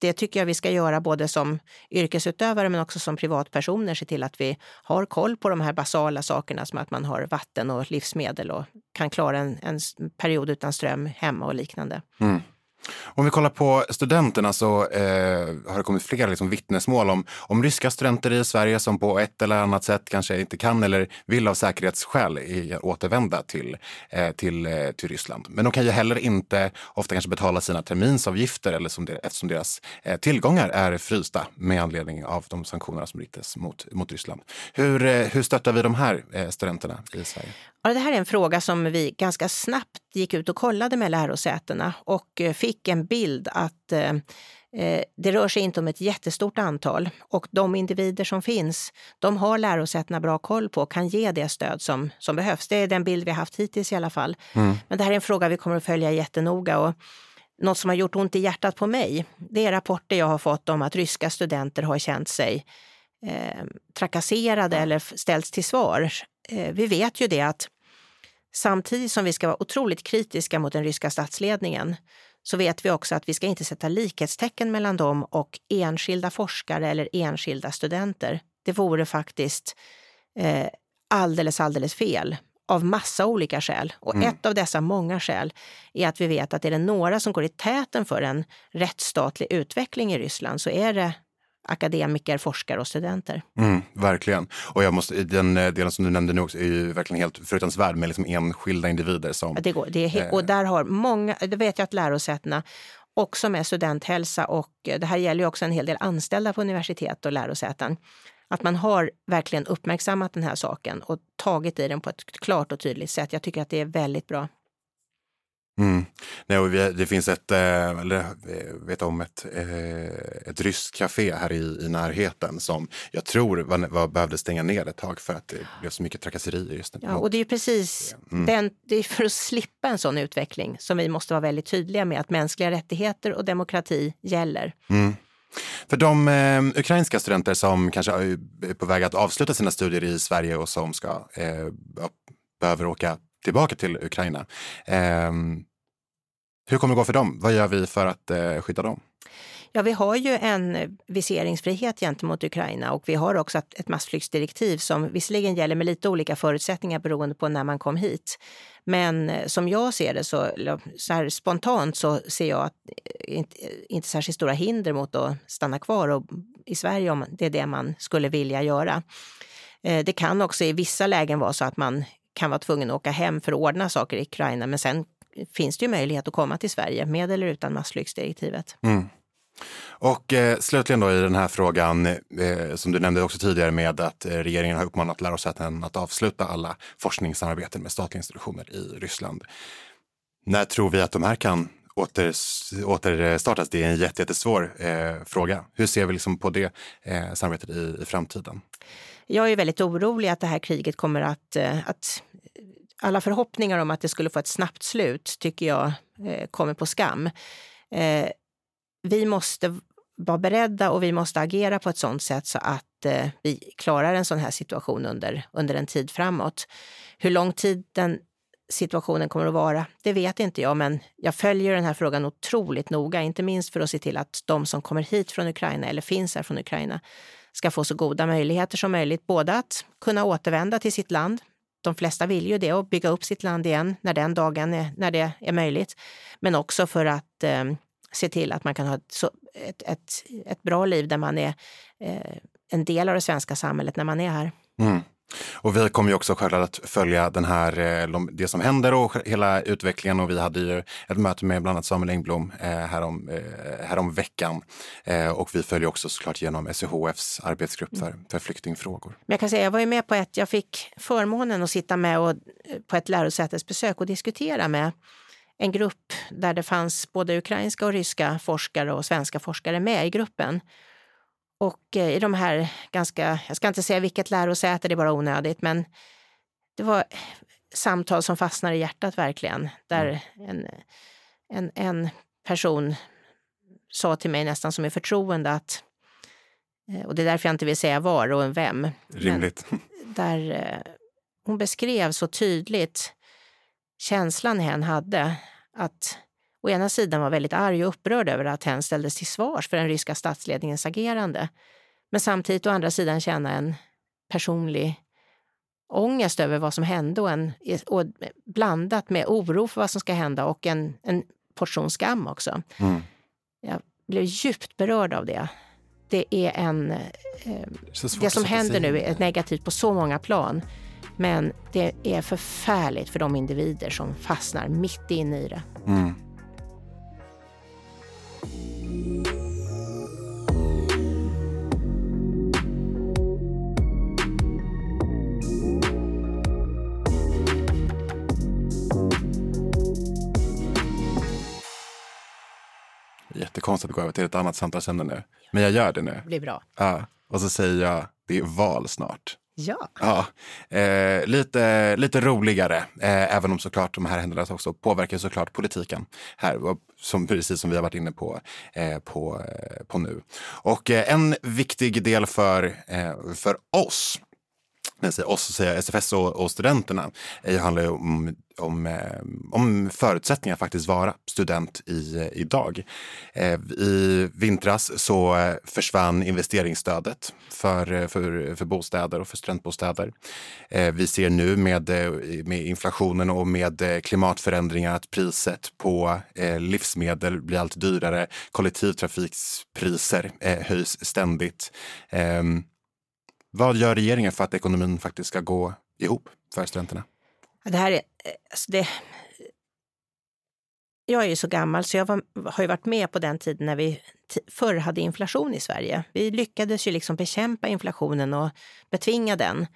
Det tycker jag vi ska göra både som yrkesutövare men också som privatpersoner. Se till att vi har koll på de här basala sakerna som att man har vatten och livsmedel och kan klara en, en period utan ström hemma och liknande. Mm. Om vi kollar på studenterna så eh, har det kommit flera liksom, vittnesmål om, om ryska studenter i Sverige som på ett eller annat sätt kanske inte kan eller vill av säkerhetsskäl i, återvända till, eh, till, eh, till Ryssland. Men de kan ju heller inte ofta kanske betala sina terminsavgifter eller som det, eftersom deras eh, tillgångar är frysta med anledning av de sanktionerna som riktas mot, mot Ryssland. Hur, eh, hur stöttar vi de här eh, studenterna i Sverige? Ja, det här är en fråga som vi ganska snabbt gick ut och kollade med lärosätena och fick en bild att eh, det rör sig inte om ett jättestort antal. Och de individer som finns, de har lärosätena bra koll på och kan ge det stöd som, som behövs. Det är den bild vi har haft hittills i alla fall. Mm. Men det här är en fråga vi kommer att följa jättenoga och något som har gjort ont i hjärtat på mig, det är rapporter jag har fått om att ryska studenter har känt sig eh, trakasserade eller ställts till svar. Vi vet ju det att samtidigt som vi ska vara otroligt kritiska mot den ryska statsledningen så vet vi också att vi ska inte sätta likhetstecken mellan dem och enskilda forskare eller enskilda studenter. Det vore faktiskt eh, alldeles, alldeles fel av massa olika skäl. Och mm. ett av dessa många skäl är att vi vet att är det några som går i täten för en rättsstatlig utveckling i Ryssland så är det akademiker, forskare och studenter. Mm, verkligen. Och jag måste, i den delen som du nämnde nu också är ju verkligen helt fruktansvärd med liksom enskilda individer som... Ja, det går, det är, och där har många, det vet jag att lärosätena också med studenthälsa och det här gäller ju också en hel del anställda på universitet och lärosäten, att man har verkligen uppmärksammat den här saken och tagit i den på ett klart och tydligt sätt. Jag tycker att det är väldigt bra. Mm. Nej, och vi, det finns ett, eller vet om ett, ett ryskt café här i, i närheten som jag tror var, var, behövde stänga ner ett tag för att det blev så mycket trakasserier just nu. Ja, och det är ju precis mm. den, det är för att slippa en sån utveckling som vi måste vara väldigt tydliga med att mänskliga rättigheter och demokrati gäller. Mm. För de eh, ukrainska studenter som kanske är på väg att avsluta sina studier i Sverige och som ska eh, behöver åka tillbaka till Ukraina. Eh, hur kommer det gå för dem? Vad gör vi för att eh, skydda dem? Ja, vi har ju en viseringsfrihet gentemot Ukraina och vi har också ett massflyktsdirektiv som visserligen gäller med lite olika förutsättningar beroende på när man kom hit. Men som jag ser det så, så här spontant så ser jag att inte, inte särskilt stora hinder mot att stanna kvar och, i Sverige om det är det man skulle vilja göra. Eh, det kan också i vissa lägen vara så att man kan vara tvungen att åka hem för att ordna saker i Ukraina. Men sen finns det ju möjlighet att komma till Sverige med eller utan massflyktsdirektivet. Mm. Och eh, slutligen då i den här frågan eh, som du nämnde också tidigare med att eh, regeringen har uppmanat lärosäten att avsluta alla forskningssamarbeten med statliga institutioner i Ryssland. När tror vi att de här kan åter, återstartas? Det är en jätte, jättesvår eh, fråga. Hur ser vi liksom på det eh, samarbetet i, i framtiden? Jag är väldigt orolig att det här kriget kommer att, att... Alla förhoppningar om att det skulle få ett snabbt slut tycker jag kommer på skam. Vi måste vara beredda och vi måste agera på ett sådant sätt så att vi klarar en sån här situation under, under en tid framåt. Hur lång tid den situationen kommer att vara, det vet inte jag. Men jag följer den här frågan otroligt noga. Inte minst för att se till att de som kommer hit från Ukraina eller finns här från Ukraina ska få så goda möjligheter som möjligt, både att kunna återvända till sitt land. De flesta vill ju det och bygga upp sitt land igen när den dagen är, när det är möjligt. Men också för att eh, se till att man kan ha ett, ett, ett, ett bra liv där man är eh, en del av det svenska samhället när man är här. Mm. Och vi kommer ju också självklart att följa den här, det som händer och hela utvecklingen, och vi hade ju ett möte med bland annat Samuel Engblom härom, härom veckan, och vi följer också såklart genom S E H F:s arbetsgrupp för, för flyktingfrågor. Men jag kan säga, jag var ju med på ett, jag fick förmånen att sitta med och, på ett lärosätesbesök och diskutera med en grupp där det fanns både ukrainska och ryska forskare och svenska forskare med i gruppen. Och i de här ganska, jag ska inte säga vilket lärosäte, det är bara onödigt, men det var samtal som fastnade i hjärtat verkligen. Där en, en, en person sa till mig nästan som i förtroende att, och det är därför jag inte vill säga var och vem. Rimligt. Där hon beskrev så tydligt känslan hen hade att å ena sidan var väldigt arg och upprörd över att hen ställdes till svars för den ryska statsledningens agerande. Men samtidigt å andra sidan känna en personlig ångest över vad som hände och, en, och blandat med oro för vad som ska hända och en, en portion skam också. Mm. Jag blev djupt berörd av det. Det är en... Eh, det, det som händer nu är negativt på så många plan. Men det är förfärligt för de individer som fastnar mitt inne i det. Mm. Jättekonstigt att gå över till ett annat samtalsämne nu. Men jag gör det nu. Det blir bra. Ja. Och så säger jag, det är val snart. Ja. Ja. Eh, lite, lite roligare. Eh, även om såklart de här händelserna också påverkar såklart politiken här. Som, precis som vi har varit inne på, eh, på, eh, på nu. Och eh, en viktig del för, eh, för oss. Jag säger oss, säger S F S och, och studenterna. Det handlar ju om, om, om förutsättningar att faktiskt vara student i, idag. I vintras så försvann investeringsstödet för, för, för bostäder och för studentbostäder. Vi ser nu med, med inflationen och med klimatförändringar att priset på livsmedel blir allt dyrare. Kollektivtrafikspriser höjs ständigt. Vad gör regeringen för att ekonomin faktiskt ska gå ihop för studenterna? Det här är, alltså det, jag är ju så gammal så jag var, har ju varit med på den tiden när vi t- förr hade inflation i Sverige. Vi lyckades ju liksom bekämpa inflationen och betvinga den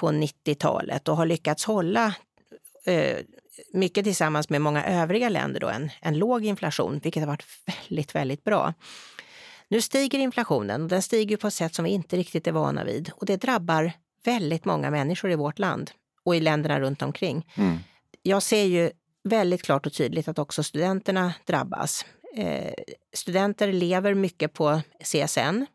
på nittiotalet och har lyckats hålla eh, mycket tillsammans med många övriga länder då en, en låg inflation, vilket har varit väldigt, väldigt bra. Nu stiger inflationen och den stiger på ett sätt som vi inte riktigt är vana vid. Och det drabbar väldigt många människor i vårt land och i länderna runt omkring. Mm. Jag ser ju väldigt klart och tydligt att också studenterna drabbas. Eh, studenter lever mycket på C S N.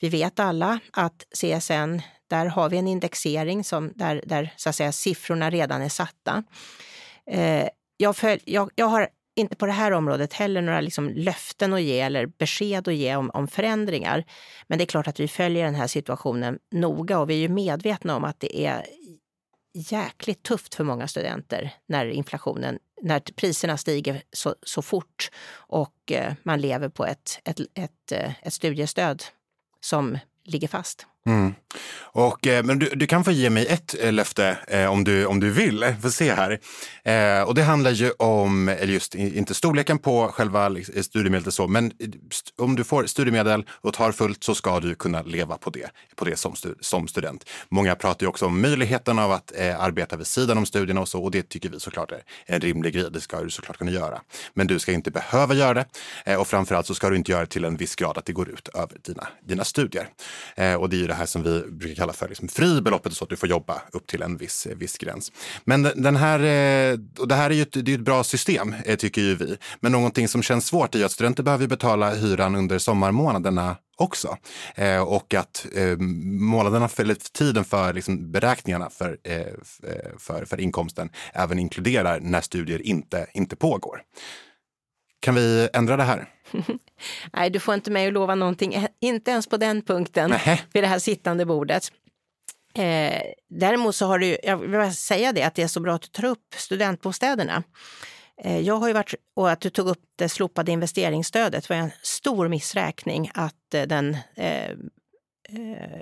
Vi vet alla att C S N, där har vi en indexering som, där, där så att säga, siffrorna redan är satta. Eh, jag, följ, jag, jag har... Inte på det här området heller några liksom löften att ge eller besked att ge om, om förändringar. Men det är klart att vi följer den här situationen noga och vi är ju medvetna om att det är jäkligt tufft för många studenter när inflationen, när priserna stiger så, så fort och man lever på ett, ett, ett, ett studiestöd som ligger fast. Mm. Och, eh, men du, du kan få ge mig ett eh, löfte eh, om, du, om du vill, får se här. Eh, och det handlar ju om, eller just inte storleken på själva liksom, studiemedel så, men st- om du får studiemedel och tar fullt så ska du kunna leva på det, på det som, stu- som student. Många pratar ju också om möjligheten av att eh, arbeta vid sidan om studierna och så, och det tycker vi såklart är en rimlig grej, det ska du såklart kunna göra. Men du ska inte behöva göra det eh, och framförallt så ska du inte göra det till en viss grad att det går ut över dina, dina studier. Eh, och det är ju det här som vi brukar kalla för liksom fribeloppet, så att du får jobba upp till en viss, viss gräns. Men den här, och det här är ju ett, det är ett bra system tycker ju vi. Men någonting som känns svårt är att studenter behöver betala hyran under sommarmånaderna också. Eh, och att eh, månaderna för tiden för liksom, beräkningarna för, eh, för, för inkomsten även inkluderar när studier inte, inte pågår. Kan vi ändra det här? Nej, du får inte mig att lova någonting. Inte ens på den punkten. Nähe. Vid det här sittande bordet. Eh, däremot så har du, jag vill säga det, att det är så bra att du tar upp studentbostäderna. Eh, jag har ju varit, och att du tog upp det slopade investeringsstödet var en stor missräkning att eh, den eh, eh,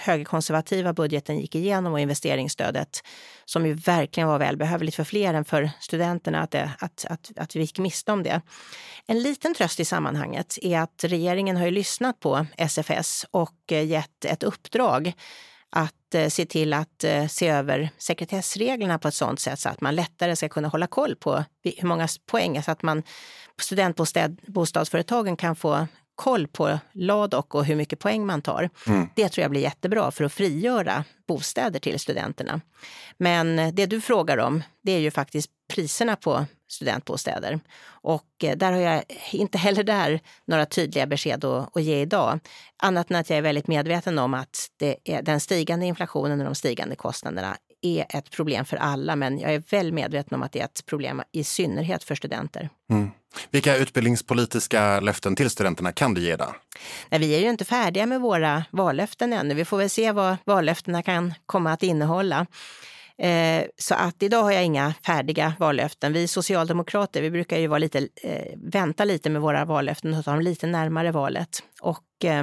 högerkonservativa budgeten gick igenom och investeringsstödet som ju verkligen var välbehövligt för fler än för studenterna att, det, att, att, att vi gick miste om det. En liten tröst i sammanhanget är att regeringen har ju lyssnat på S F S och gett ett uppdrag att se till att se över sekretessreglerna på ett sådant sätt så att man lättare ska kunna hålla koll på hur många poäng så att man studentbostadsföretagen kan få koll på LADOK och hur mycket poäng man tar. Mm. Det tror jag blir jättebra för att frigöra bostäder till studenterna. Men det du frågar om, det är ju faktiskt priserna på studentbostäder. Och där har jag inte heller där några tydliga besked att, att ge idag. Annat än att jag är väldigt medveten om att det är, den stigande inflationen och de stigande kostnaderna är ett problem för alla. Men jag är väl medveten om att det är ett problem i synnerhet för studenter. Mm. Vilka utbildningspolitiska löften till studenterna kan du ge då? Nej, vi är ju inte färdiga med våra vallöften ännu. Vi får väl se vad vallöftena kan komma att innehålla. Eh, så att idag har jag inga färdiga vallöften. Vi socialdemokrater, vi brukar ju vara lite, eh, vänta lite med våra vallöften och ta dem lite närmare valet. Och eh,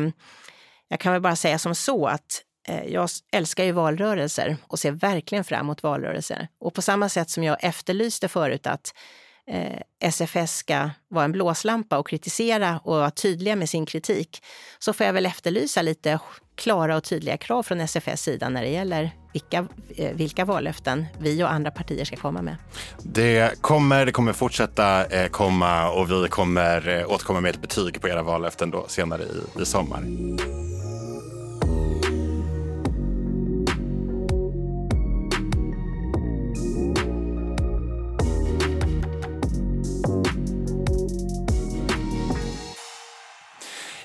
jag kan väl bara säga som så att jag älskar ju valrörelser och ser verkligen fram emot valrörelser. Och på samma sätt som jag efterlyste förut att eh, S F S ska vara en blåslampa och kritisera och vara tydliga med sin kritik, så får jag väl efterlysa lite klara och tydliga krav från S F S sida när det gäller vilka, eh, vilka vallöften vi och andra partier ska komma med. Det kommer, det kommer fortsätta eh, komma och vi kommer eh, återkomma med ett betyg på era vallöften då senare i, i sommar.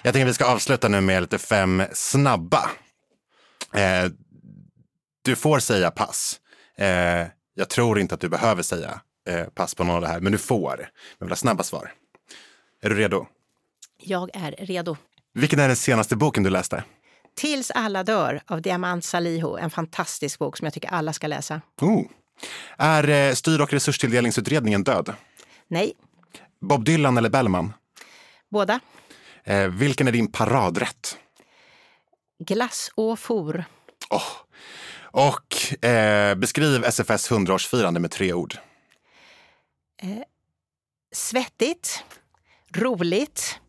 Jag tänker att vi ska avsluta nu med lite fem snabba. Eh, du får säga pass. Eh, jag tror inte att du behöver säga eh, pass på något av det här, men du får. Men jag vill ha snabba svar. Är du redo? Jag är redo. Vilken är den senaste boken du läste? Tills alla dör av Diamant Saliho. En fantastisk bok som jag tycker alla ska läsa. Oh. Är eh, styr- och resurstilldelningsutredningen död? Nej. Bob Dylan eller Bellman? Båda. Eh, vilken är din paradrätt? Glass och for. Oh. Och eh, beskriv S F S hundraårsfirande med tre ord. Eh, svettigt, roligt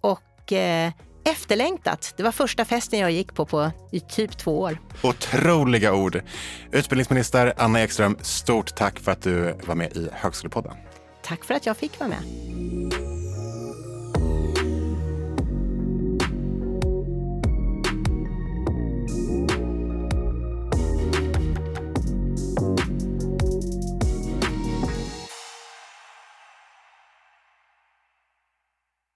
och eh, efterlängtat. Det var första festen jag gick på på i typ två år. Otroliga ord. Utbildningsminister Anna Ekström, stort tack för att du var med i Högskolepodden. Tack för att jag fick vara med.